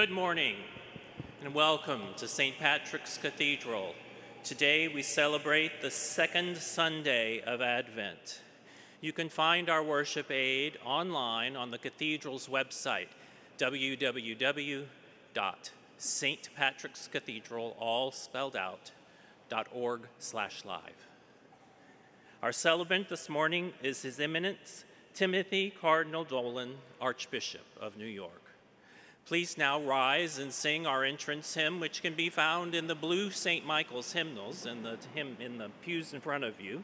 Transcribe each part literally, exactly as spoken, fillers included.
Good morning and welcome to Saint Patrick's Cathedral. Today we celebrate the second Sunday of Advent. You can find our worship aid online on the cathedral's website, w w w dot saint patrick's cathedral, all spelled out, dot org slash live. Our celebrant this morning is His Eminence Timothy Cardinal Dolan, Archbishop of New York. Please now rise and sing our entrance hymn, which can be found in the Blue Saint Michael's hymnals in the, hymn, in the pews in front of you.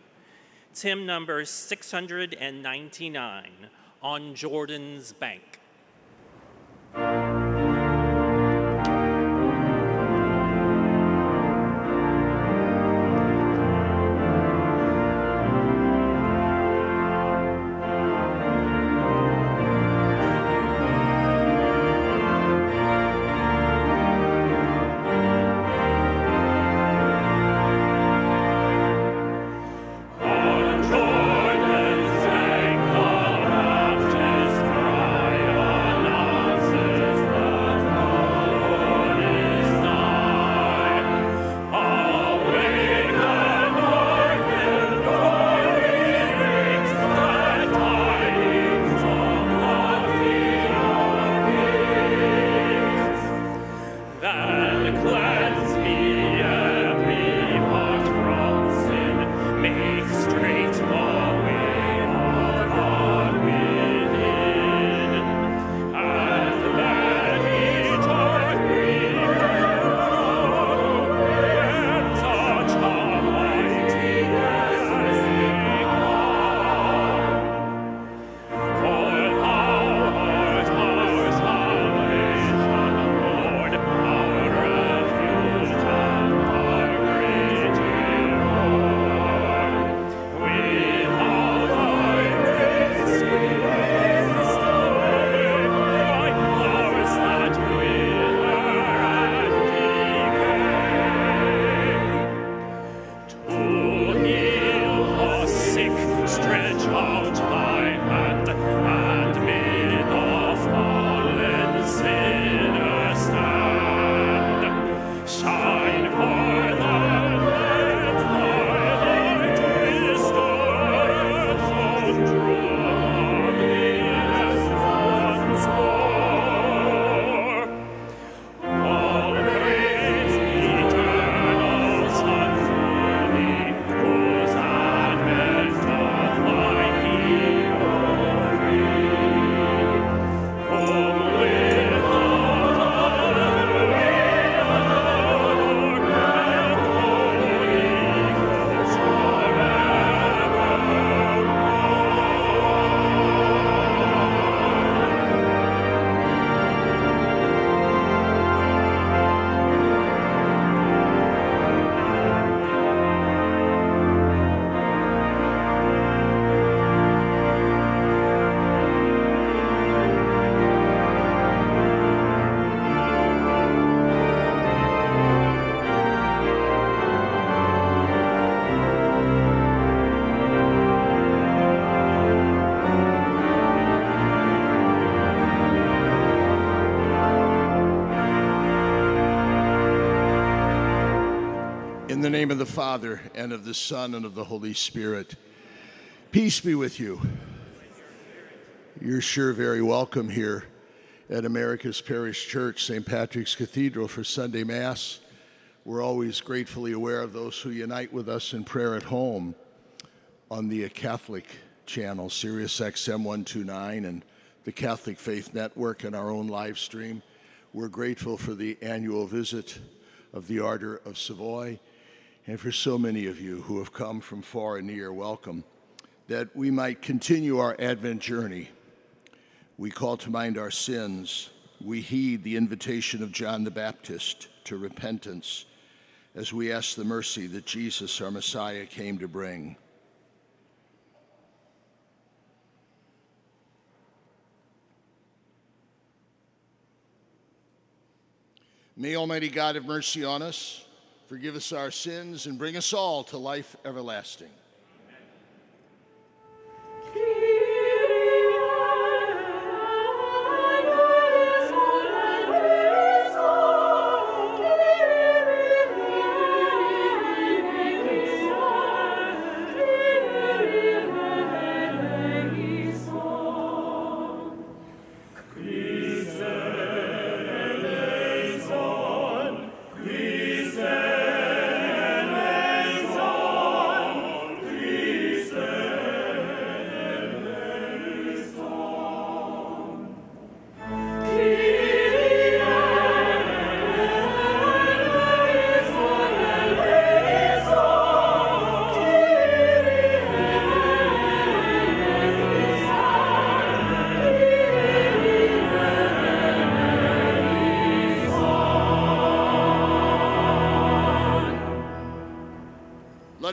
It's hymn number six hundred ninety-nine, On Jordan's Bank. In the name of the Father, and of the Son, and of the Holy Spirit. Peace be with you. You're sure very welcome here at America's Parish Church, Saint Patrick's Cathedral, for Sunday Mass. We're always gratefully aware of those who unite with us in prayer at home on the Catholic channel, Sirius X M one two nine, and the Catholic Faith Network, and our own live stream. We're grateful for the annual visit of the Order of Savoy, and for so many of you who have come from far and near, welcome, that we might continue our Advent journey. We call to mind our sins. We heed the invitation of John the Baptist to repentance as we ask the mercy that Jesus, our Messiah, came to bring. May Almighty God have mercy on us, forgive us our sins, and bring us all to life everlasting. Amen.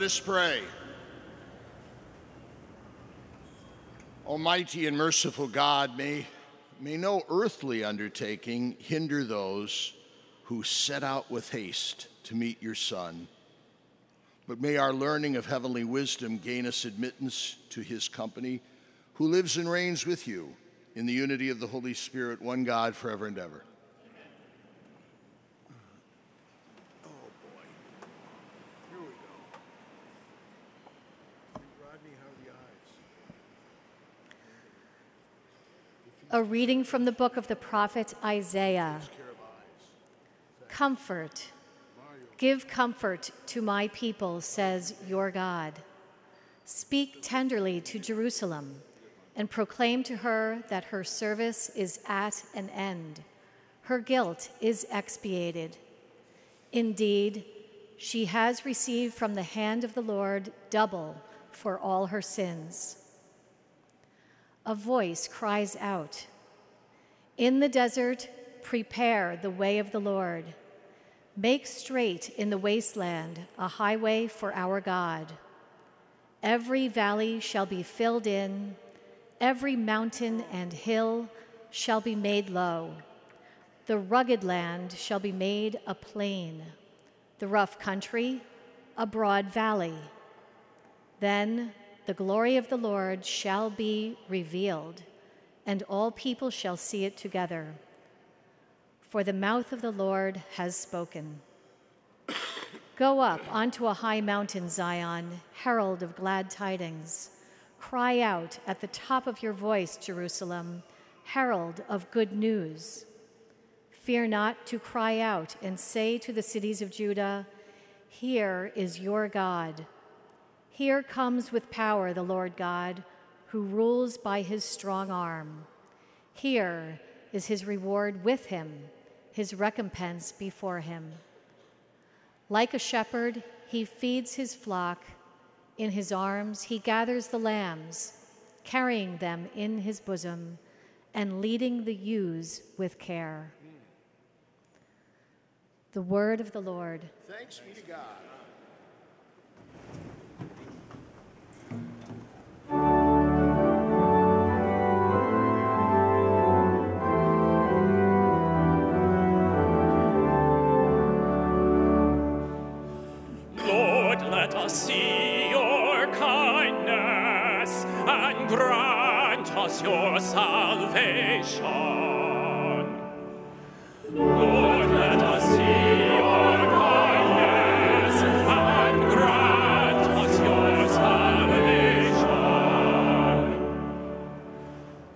Let us pray. Almighty and merciful God, may, may no earthly undertaking hinder those who set out with haste to meet your Son, but may our learning of heavenly wisdom gain us admittance to his company, who lives and reigns with you in the unity of the Holy Spirit, one God, forever and ever. A reading from the book of the prophet Isaiah. Comfort, give comfort to my people, says your God. Speak tenderly to Jerusalem and proclaim to her that her service is at an end. Her guilt is expiated. Indeed, she has received from the hand of the Lord double for all her sins. A voice cries out, "In the desert, prepare the way of the Lord. Make straight in the wasteland a highway for our God. Every valley shall be filled in, every mountain and hill shall be made low. The rugged land shall be made a plain, the rough country a broad valley. Then the glory of the Lord shall be revealed, and all people shall see it together. For the mouth of the Lord has spoken." Go up onto a high mountain, Zion, herald of glad tidings. Cry out at the top of your voice, Jerusalem, herald of good news. Fear not to cry out and say to the cities of Judah, "Here is your God." Here comes with power the Lord God, who rules by his strong arm. Here is his reward with him, his recompense before him. Like a shepherd, he feeds his flock. In his arms, he gathers the lambs, carrying them in his bosom and leading the ewes with care. The word of the Lord. Thanks be to God. See your kindness and grant us your salvation. Lord, let us see your kindness and grant us your salvation.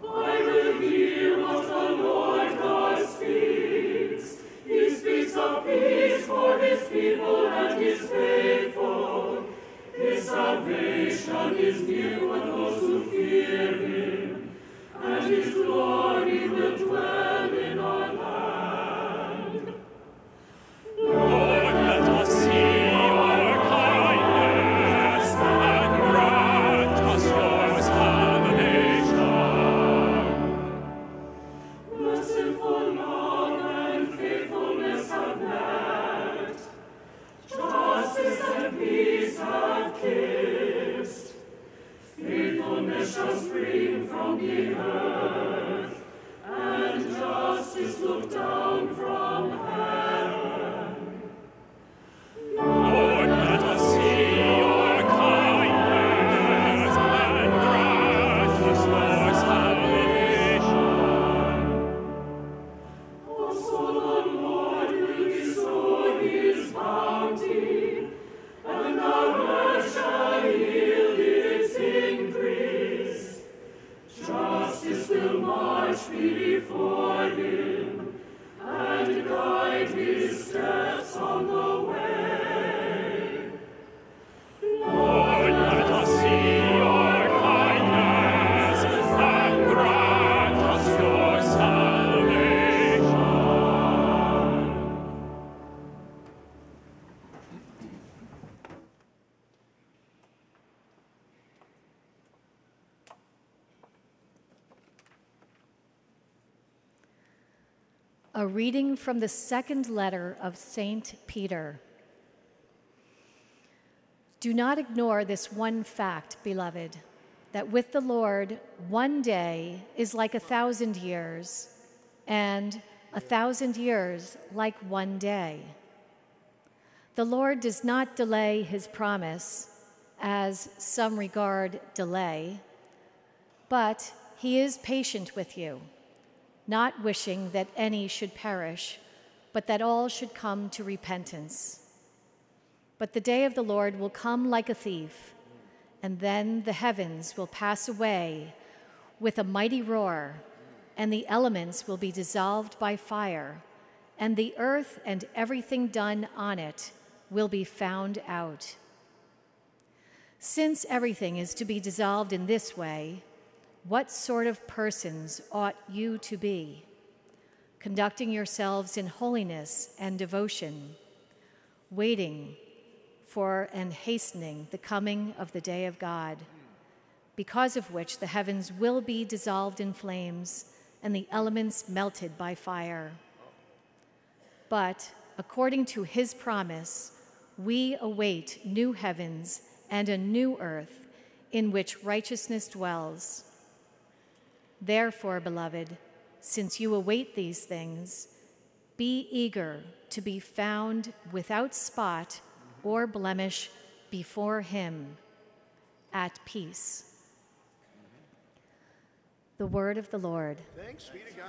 By the heroes the Lord God speaks. He speaks of peace for his people and his faithful. His salvation is near for those who fear him, and his glory will dwell in our land. Lord, let us see your kindness and grant us your salvation. Merciful love and faithfulness have met, justice and peace have kissed. Faithfulness shall spring from the earth, and justice look down from heaven. Lord, let us see your kindness and grant us your salvation. Also the Lord will bestow his bounty, and our earth shall yield its increase. Justice will march before him and guide his steps on the way. Lord, let us see your kindness and grant us your salvation. A reading from the second letter of Saint Peter. Do not ignore this one fact, beloved, that with the Lord, one day is like a thousand years, and a thousand years like one day. The Lord does not delay his promise, as some regard delay, but he is patient with you, not wishing that any should perish, but that all should come to repentance. But the day of the Lord will come like a thief, and then the heavens will pass away with a mighty roar, and the elements will be dissolved by fire, and the earth and everything done on it will be found out. Since everything is to be dissolved in this way, what sort of persons ought you to be, conducting yourselves in holiness and devotion, waiting for and hastening the coming of the day of God, because of which the heavens will be dissolved in flames and the elements melted by fire. But according to his promise, we await new heavens and a new earth in which righteousness dwells. Therefore, beloved, since you await these things, be eager to be found without spot or blemish before him, at peace. The word of the Lord. Thanks be to God.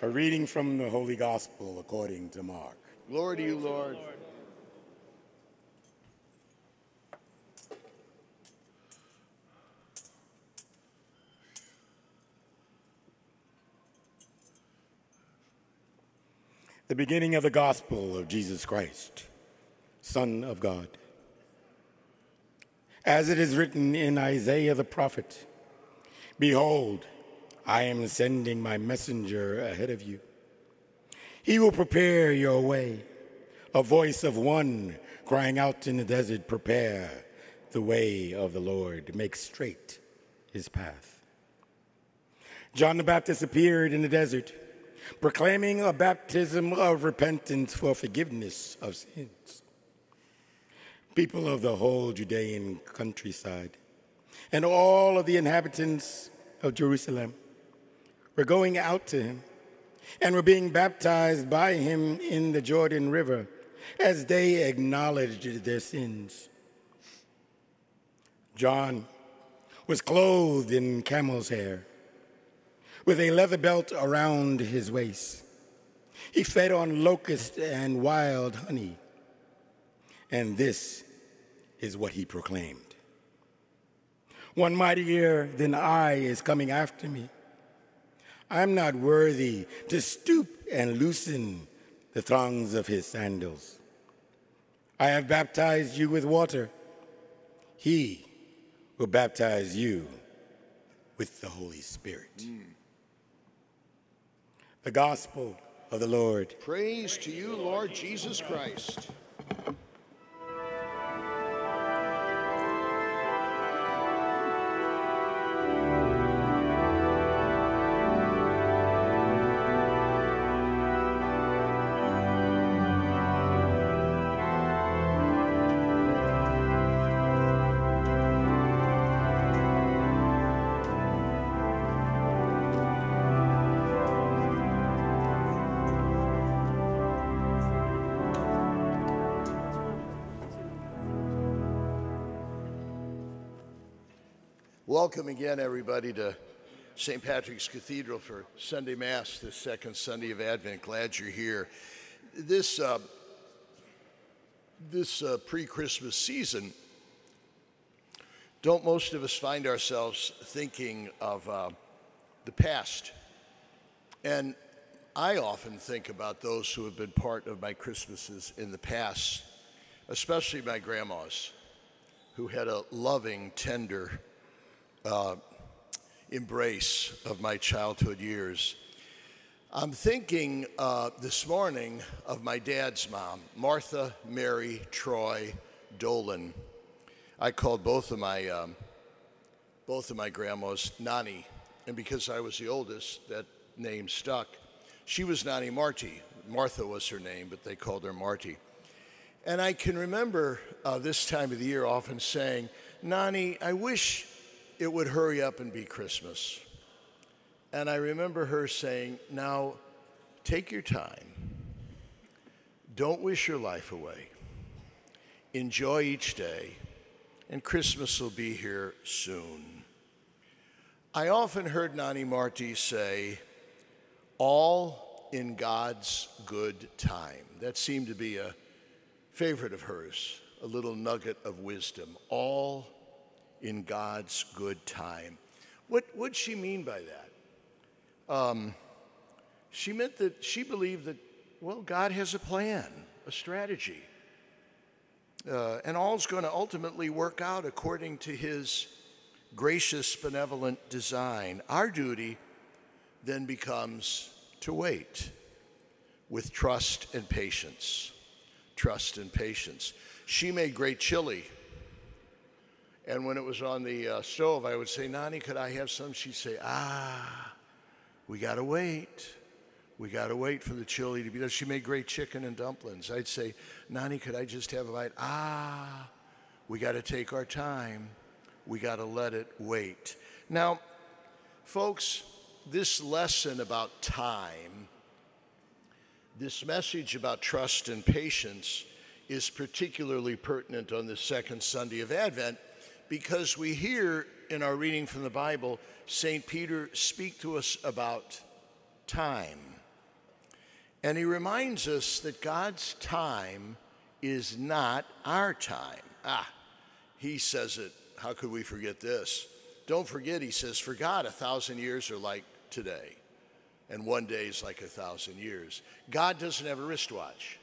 A reading from the Holy Gospel according to Mark. Glory to you, Lord. The beginning of the Gospel of Jesus Christ, Son of God. As it is written in Isaiah the prophet, behold, I am sending my messenger ahead of you. He will prepare your way, a voice of one crying out in the desert, prepare the way of the Lord, make straight his path. John the Baptist appeared in the desert, proclaiming a baptism of repentance for forgiveness of sins. People of the whole Judean countryside and all of the inhabitants of Jerusalem were going out to him and were being baptized by him in the Jordan River as they acknowledged their sins. John was clothed in camel's hair with a leather belt around his waist. He fed on locusts and wild honey, and this is what he proclaimed. One mightier than I is coming after me. I'm not worthy to stoop and loosen the thongs of his sandals. I have baptized you with water. He will baptize you with the Holy Spirit. Mm. The gospel of the Lord. Praise to you, Lord Jesus Christ. Welcome again, everybody, to Saint Patrick's Cathedral for Sunday Mass, the second Sunday of Advent. Glad you're here. This uh, this uh, pre-Christmas season, don't most of us find ourselves thinking of uh, the past? And I often think about those who have been part of my Christmases in the past, especially my grandmas, who had a loving, tender Uh, embrace of my childhood years. I'm thinking uh, this morning of my dad's mom, Martha Mary Troy Dolan. I called both of my um, both of my grandmas Nani, and because I was the oldest, that name stuck. She was Nani Marty. Martha was her name, but they called her Marty. And I can remember uh, this time of the year often saying, "Nani, I wish it would hurry up and be Christmas." And I remember her saying, "Now, take your time. Don't wish your life away. Enjoy each day, and Christmas will be here soon." I often heard Nani Marty say, "All in God's good time." That seemed to be a favorite of hers, a little nugget of wisdom. All in God's good time. What would she mean by that? Um, she meant that she believed that, well, God has a plan, a strategy, uh, and all's going to ultimately work out according to his gracious, benevolent design. Our duty then becomes to wait with trust and patience. Trust and patience. She made great chili. And when it was on the uh, stove, I would say, "Nani, could I have some?" She'd say, "Ah, we gotta wait. We gotta wait for the chili to be done." She made great chicken and dumplings. I'd say, "Nani, could I just have a bite?" "Ah, we gotta take our time. We gotta let it wait." Now, folks, this lesson about time, this message about trust and patience is particularly pertinent on the second Sunday of Advent, because we hear in our reading from the Bible, Saint Peter speak to us about time. And he reminds us that God's time is not our time. Ah, he says it. How could we forget this? Don't forget, he says, for God, a thousand years are like today, and one day is like a thousand years. God doesn't have a wristwatch.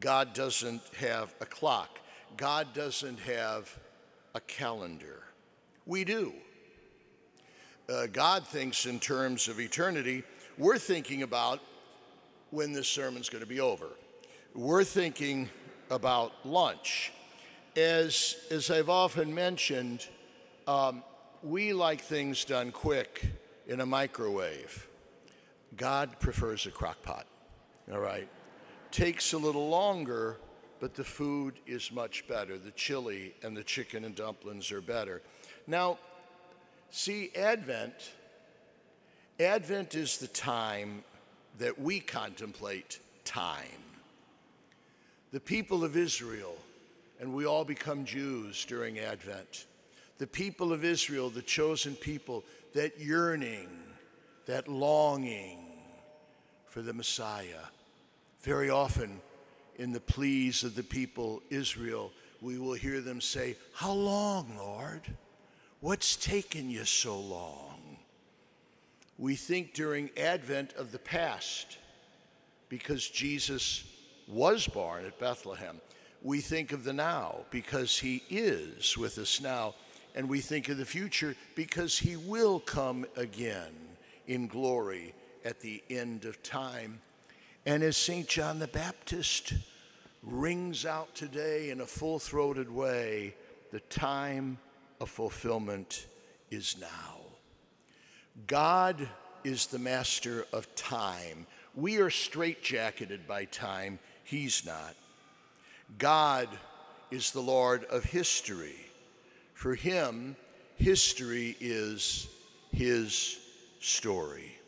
God doesn't have a clock. God doesn't have a calendar. We do. Uh, God thinks in terms of eternity. We're thinking about when this sermon's going to be over. We're thinking about lunch. As, as I've often mentioned, um, we like things done quick in a microwave. God prefers a crock pot, all right? Takes a little longer, but the food is much better. The chili and the chicken and dumplings are better. Now, see, Advent, Advent is the time that we contemplate time. The people of Israel, and we all become Jews during Advent, the people of Israel, the chosen people, that yearning, that longing for the Messiah. Very often, in the pleas of the people, Israel we will hear them say, "How long, Lord? What's taken you so long?" We think during Advent of the past, because Jesus was born at Bethlehem. We think of the now, because he is with us now. And we think of the future, because he will come again in glory at the end of time. And as Saint John the Baptist rings out today in a full-throated way, the time of fulfillment is now. God is the master of time. We are straitjacketed by time. He's not. God is the Lord of history. For him, history is his story.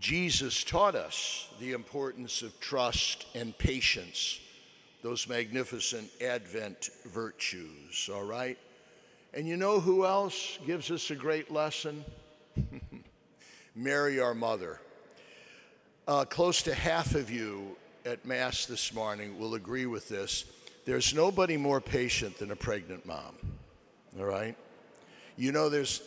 Jesus taught us the importance of trust and patience, those magnificent Advent virtues, all right? And you know who else gives us a great lesson? Mary, our mother. Uh, close to half of you at Mass this morning will agree with this. There's nobody more patient than a pregnant mom, all right? You know there's,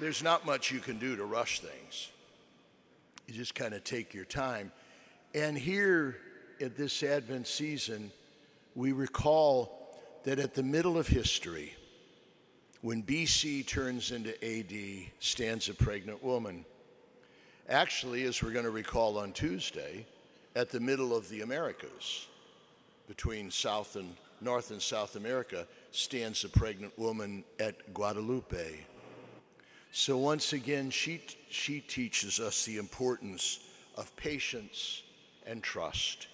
there's not much you can do to rush things. You just kind of take your time. And here at this Advent season, we recall that at the middle of history, when B C turns into A D, stands a pregnant woman. Actually, as we're going to recall on Tuesday, at the middle of the Americas, between South and North and South America, stands a pregnant woman at Guadalupe. So once again, she, she teaches us the importance of patience and trust,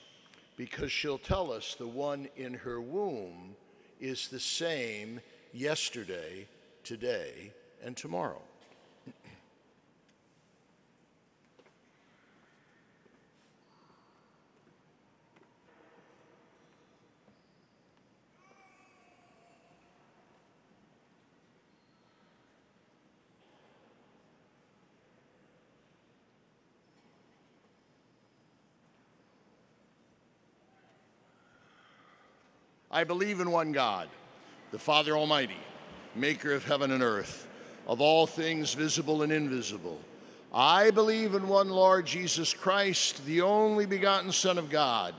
because she'll tell us the one in her womb is the same yesterday, today, and tomorrow. I believe in one God, the Father Almighty, maker of heaven and earth, of all things visible and invisible. I believe in one Lord Jesus Christ, the only begotten Son of God,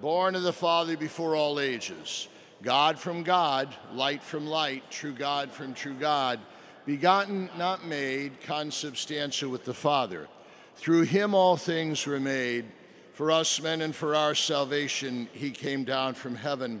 born of the Father before all ages, God from God, light from light, true God from true God, begotten, not made, consubstantial with the Father. Through him all things were made. For us men and for our salvation, he came down from heaven,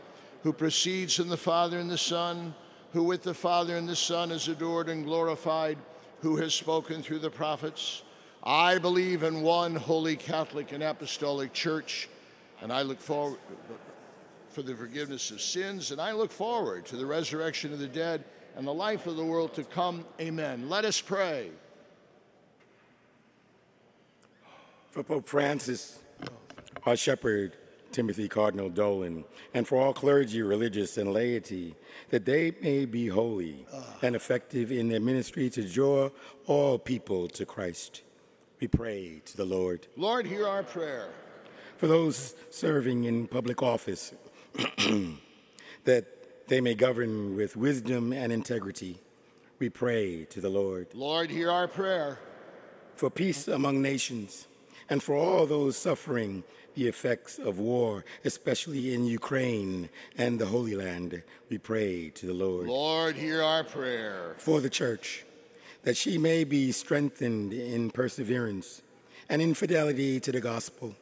who proceeds from the Father and the Son, who with the Father and the Son is adored and glorified, who has spoken through the prophets. I believe in one holy Catholic and Apostolic Church, and I look forward for the forgiveness of sins, and I look forward to the resurrection of the dead and the life of the world to come. Amen. Let us pray. For Pope Francis, our shepherd, Timothy Cardinal Dolan, and for all clergy, religious, and laity, that they may be holy and effective in their ministry to draw all people to Christ. We pray to the Lord. Lord, hear our prayer. For those serving in public office, that they may govern with wisdom and integrity, we pray to the Lord. Lord, hear our prayer. For peace among nations, and for all those suffering the effects of war, especially in Ukraine and the Holy Land, we pray to the Lord. Lord, hear our prayer. For the Church, that she may be strengthened in perseverance and in fidelity to the gospel,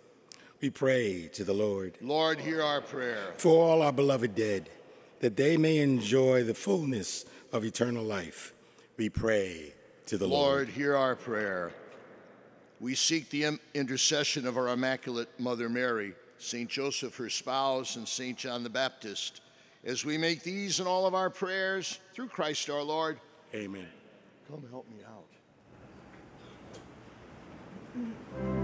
we pray to the Lord. Lord, hear our prayer. For all our beloved dead, that they may enjoy the fullness of eternal life, we pray to the Lord. Lord, hear our prayer. We seek the intercession of our Immaculate Mother Mary, Saint Joseph, her spouse, and Saint John the Baptist, as we make these and all of our prayers through Christ our Lord. Amen. Come help me out. Mm-hmm.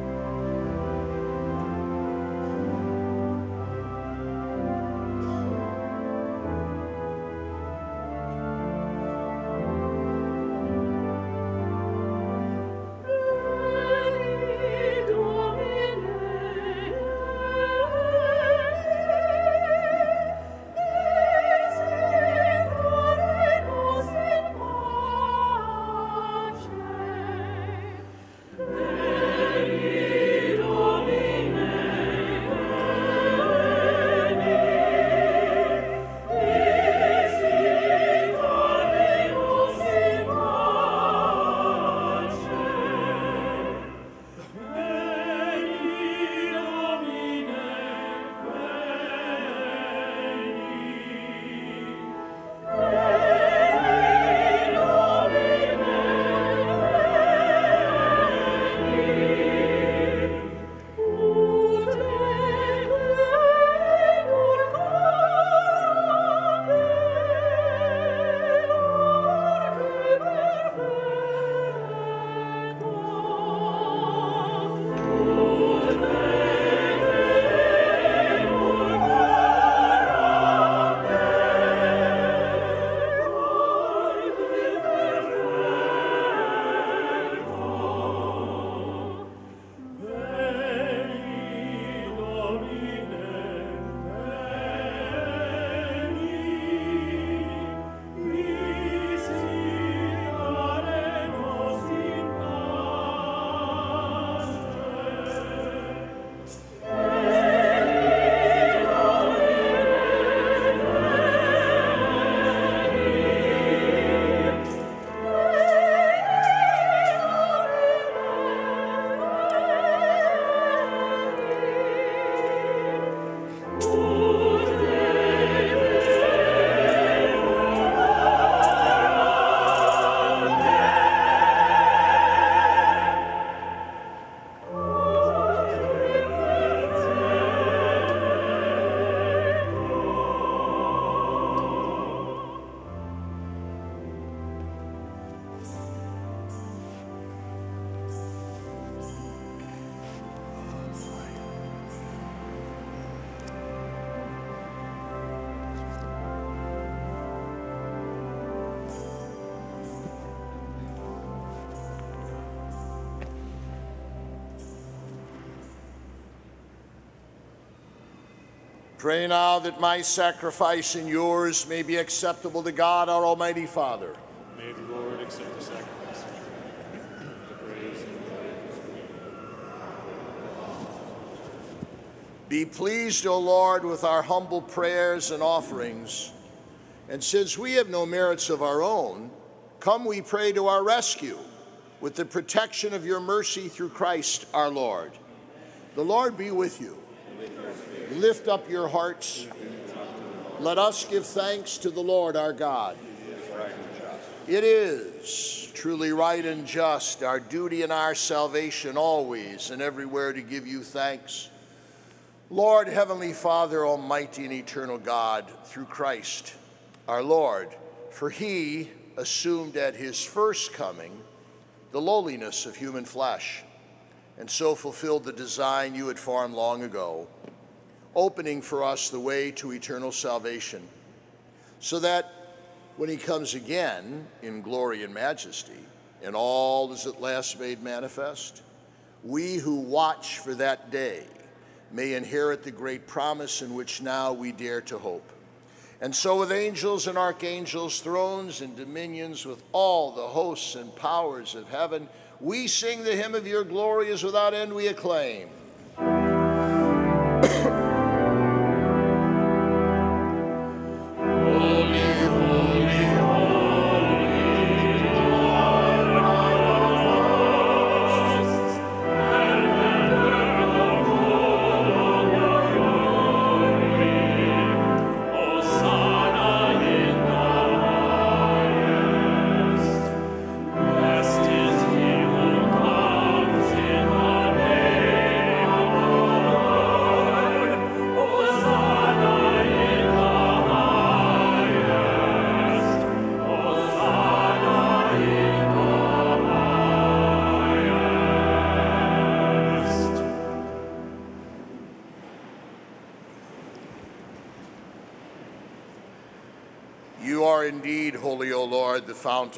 Pray now that my sacrifice and yours may be acceptable to God, our Almighty Father. May the Lord accept the sacrifice of your praise and glory. Be pleased, O Lord, with our humble prayers and offerings. And since we have no merits of our own, come, we pray, to our rescue with the protection of your mercy through Christ our Lord. The Lord be with you. Lift up your hearts. Let us give thanks to the Lord our God. It is truly right and just, our duty and our salvation, always and everywhere to give you thanks, Lord, Heavenly Father, almighty and eternal God, through Christ our Lord. For he assumed at his first coming the lowliness of human flesh, and so fulfilled the design you had formed long ago, opening for us the way to eternal salvation, so that when he comes again in glory and majesty, and all is at last made manifest, we who watch for that day may inherit the great promise in which now we dare to hope. And so with angels and archangels, thrones and dominions, with all the hosts and powers of heaven, we sing the hymn of your glory as without end we acclaim. indeed holy, O Lord, the fount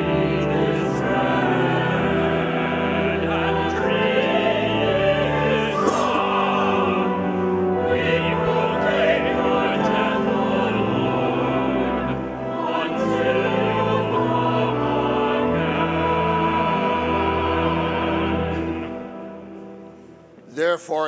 Therefore,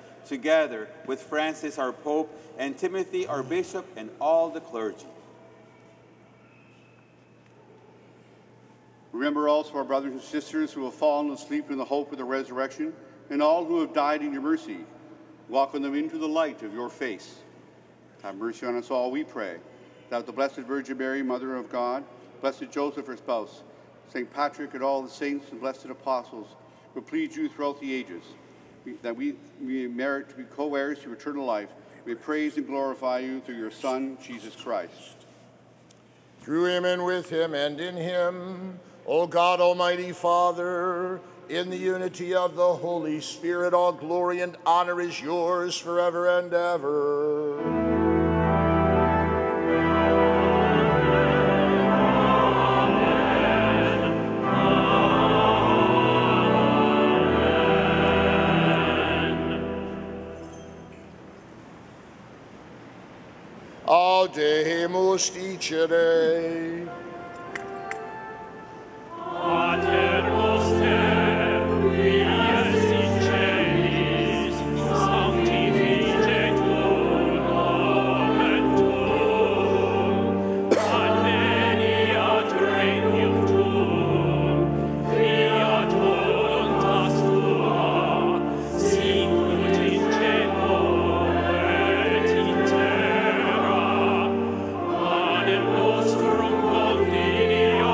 together with Francis our Pope and Timothy our Bishop and all the clergy. Remember also our brothers and sisters who have fallen asleep in the hope of the resurrection, and all who have died in your mercy. Welcome them into the light of your face. Have mercy on us all, we pray, that the Blessed Virgin Mary, Mother of God, Blessed Joseph, her spouse, Saint Patrick, and all the saints and blessed apostles, will please you throughout the ages, that we, we merit to be co-heirs to eternal life. We praise and glorify you through your Son, Jesus Christ. Through him and with him and in him, O God, Almighty Father, in the unity of the Holy Spirit, all glory and honor is yours forever and ever. Audemus dicere. Aterus terminas diceris, sanctificetur nomen tuum, adveniat regnum tuum, fiat voluntas tua, sicut in cielo et in terra, panem nostrum quotidianum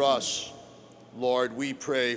us, Lord, we pray,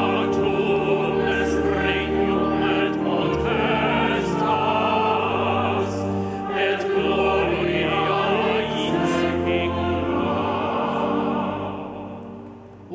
to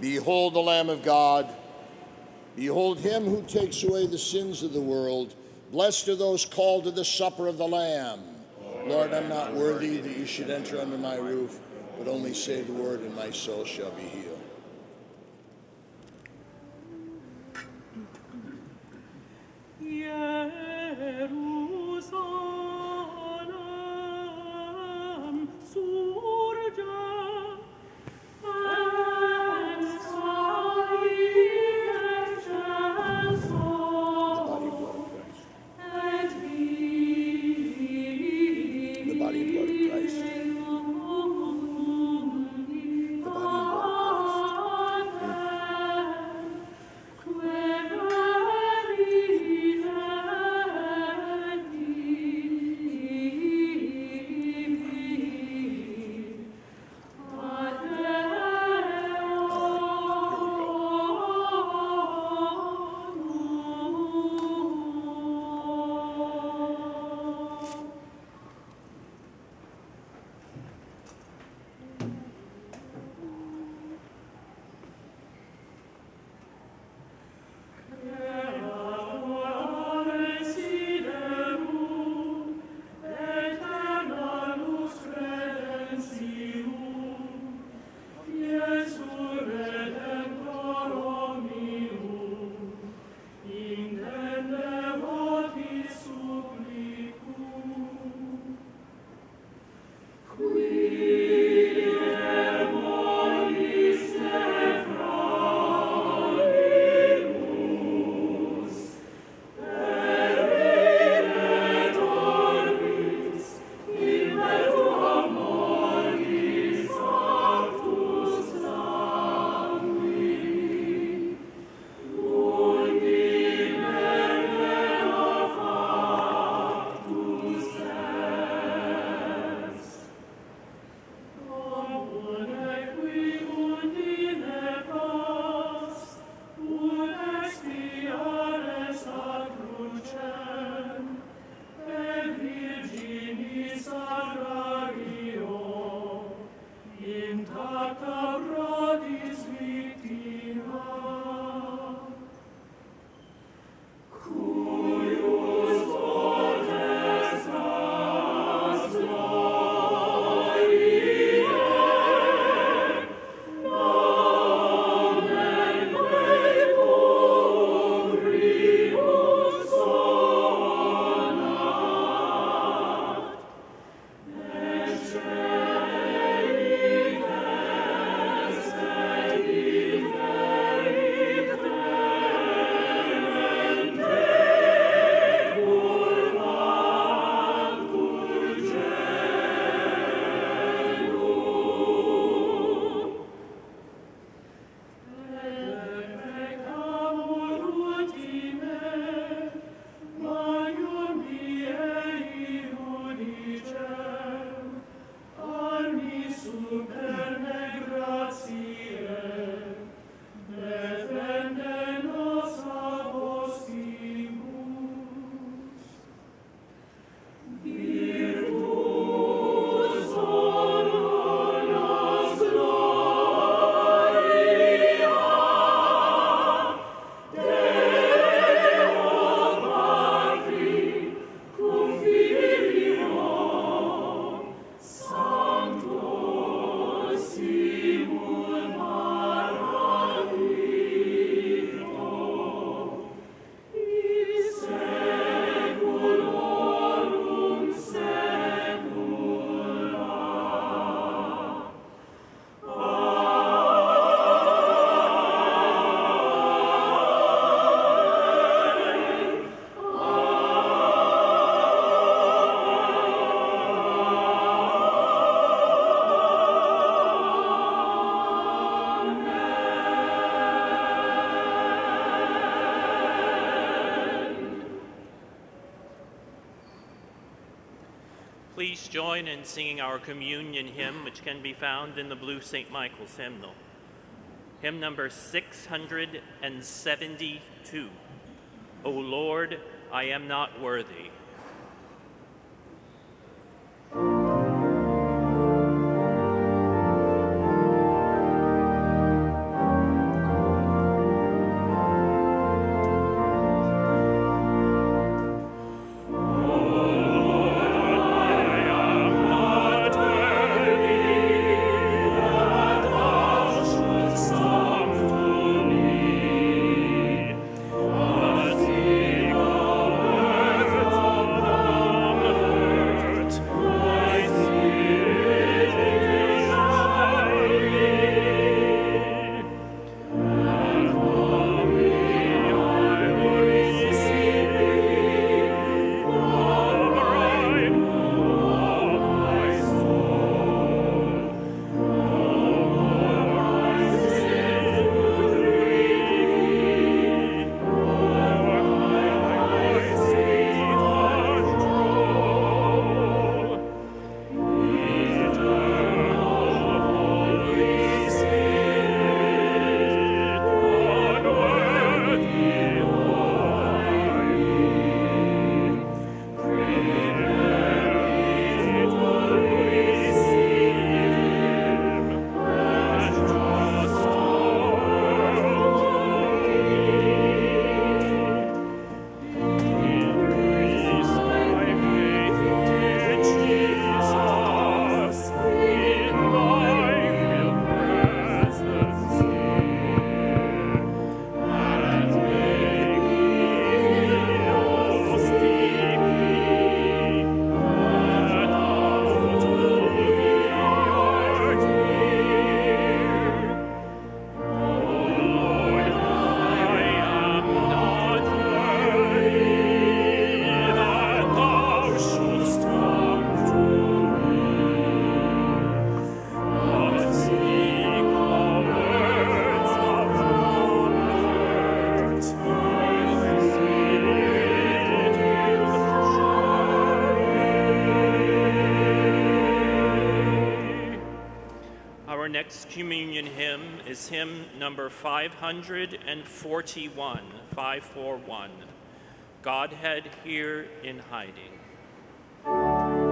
Behold the Lamb of God. Behold him who takes away the sins of the world. Blessed are those called to the supper of the Lamb. Lord, I'm not worthy that you should enter under my roof, but only say the word and my soul shall be healed. Please join in singing our communion hymn, which can be found in the Blue Saint Michael's hymnal. Hymn number six hundred seventy-two, O Lord, I am not worthy. Communion hymn is hymn number five forty-one, five forty-one, Godhead Here in Hiding. Amen.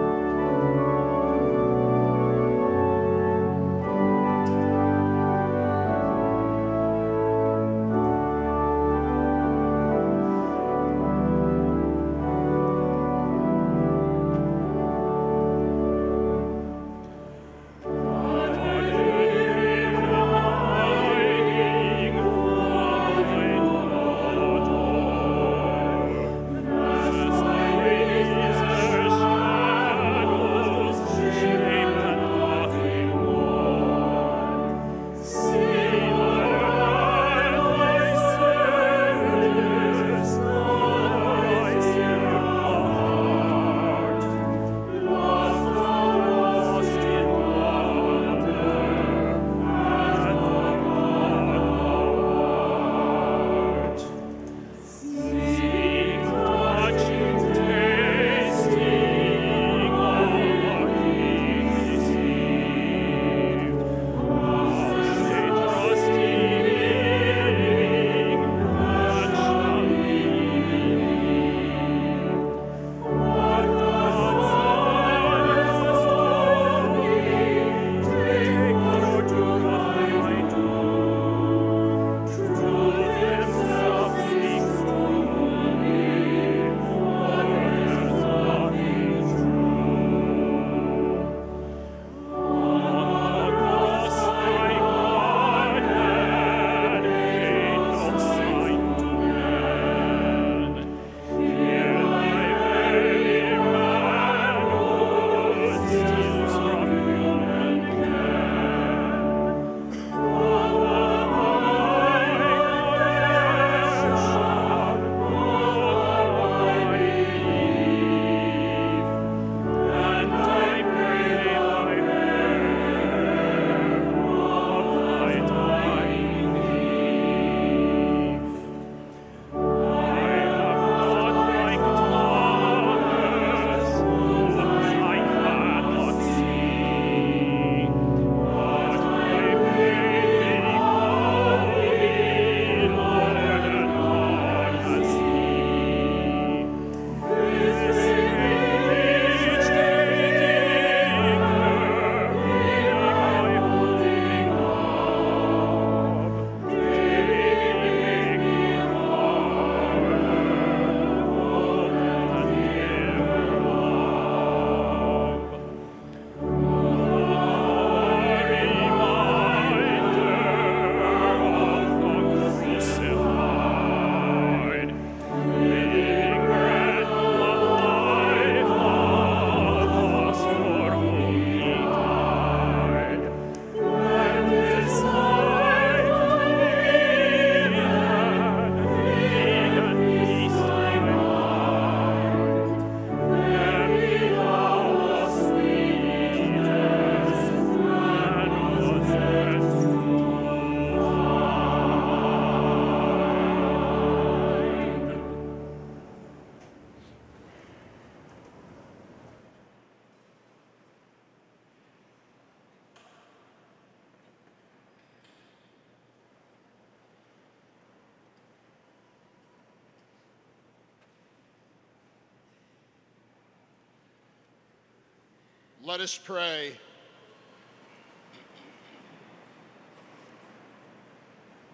Let us pray.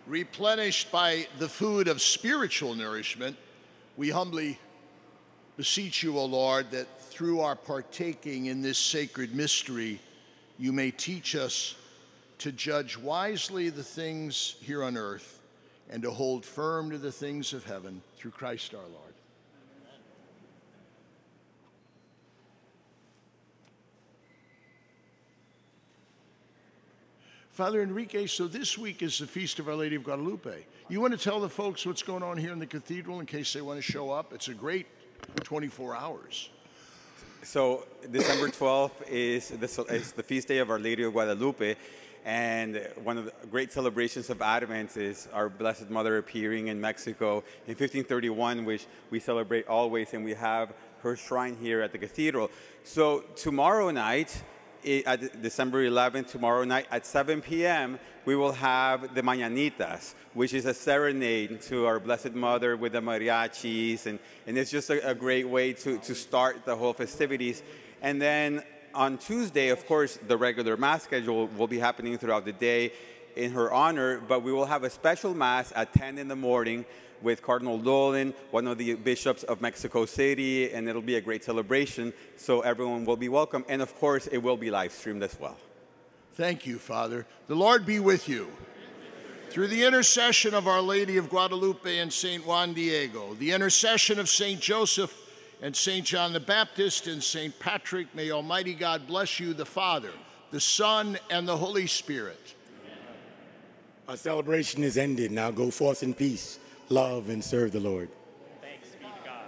Replenished by the food of spiritual nourishment, we humbly beseech you, O Lord, that through our partaking in this sacred mystery, you may teach us to judge wisely the things here on earth and to hold firm to the things of heaven, through Christ our Lord. Father Enrique, so this week is the Feast of Our Lady of Guadalupe. You want to tell the folks what's going on here in the cathedral in case they want to show up? It's a great twenty-four hours. So December twelfth is the, is the feast day of Our Lady of Guadalupe, and one of the great celebrations of Advent is our Blessed Mother appearing in Mexico in fifteen thirty-one, which we celebrate always, and we have her shrine here at the cathedral. So tomorrow night, at December eleventh, tomorrow night at seven p m, we will have the Mañanitas, which is a serenade to our Blessed Mother with the mariachis, and, and it's just a, a great way to, to start the whole festivities. And then on Tuesday, of course, the regular Mass schedule will be happening throughout the day in her honor, but we will have a special Mass at ten in the morning with Cardinal Dolan, one of the bishops of Mexico City, and it'll be a great celebration, so everyone will be welcome. And of course, it will be live streamed as well. Thank you, Father. The Lord be with you. Through the intercession of Our Lady of Guadalupe and Saint Juan Diego, the intercession of Saint Joseph and Saint John the Baptist and Saint Patrick, may Almighty God bless you, the Father, the Son, and the Holy Spirit. Amen. Our celebration is ended. Now go forth in peace. Love and serve the Lord. Thanks be to God.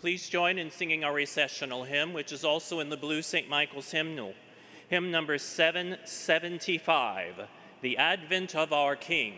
Please join in singing our recessional hymn, which is also in the Blue Saint Michael's hymnal. Hymn number seven seventy-five, The Advent of Our King.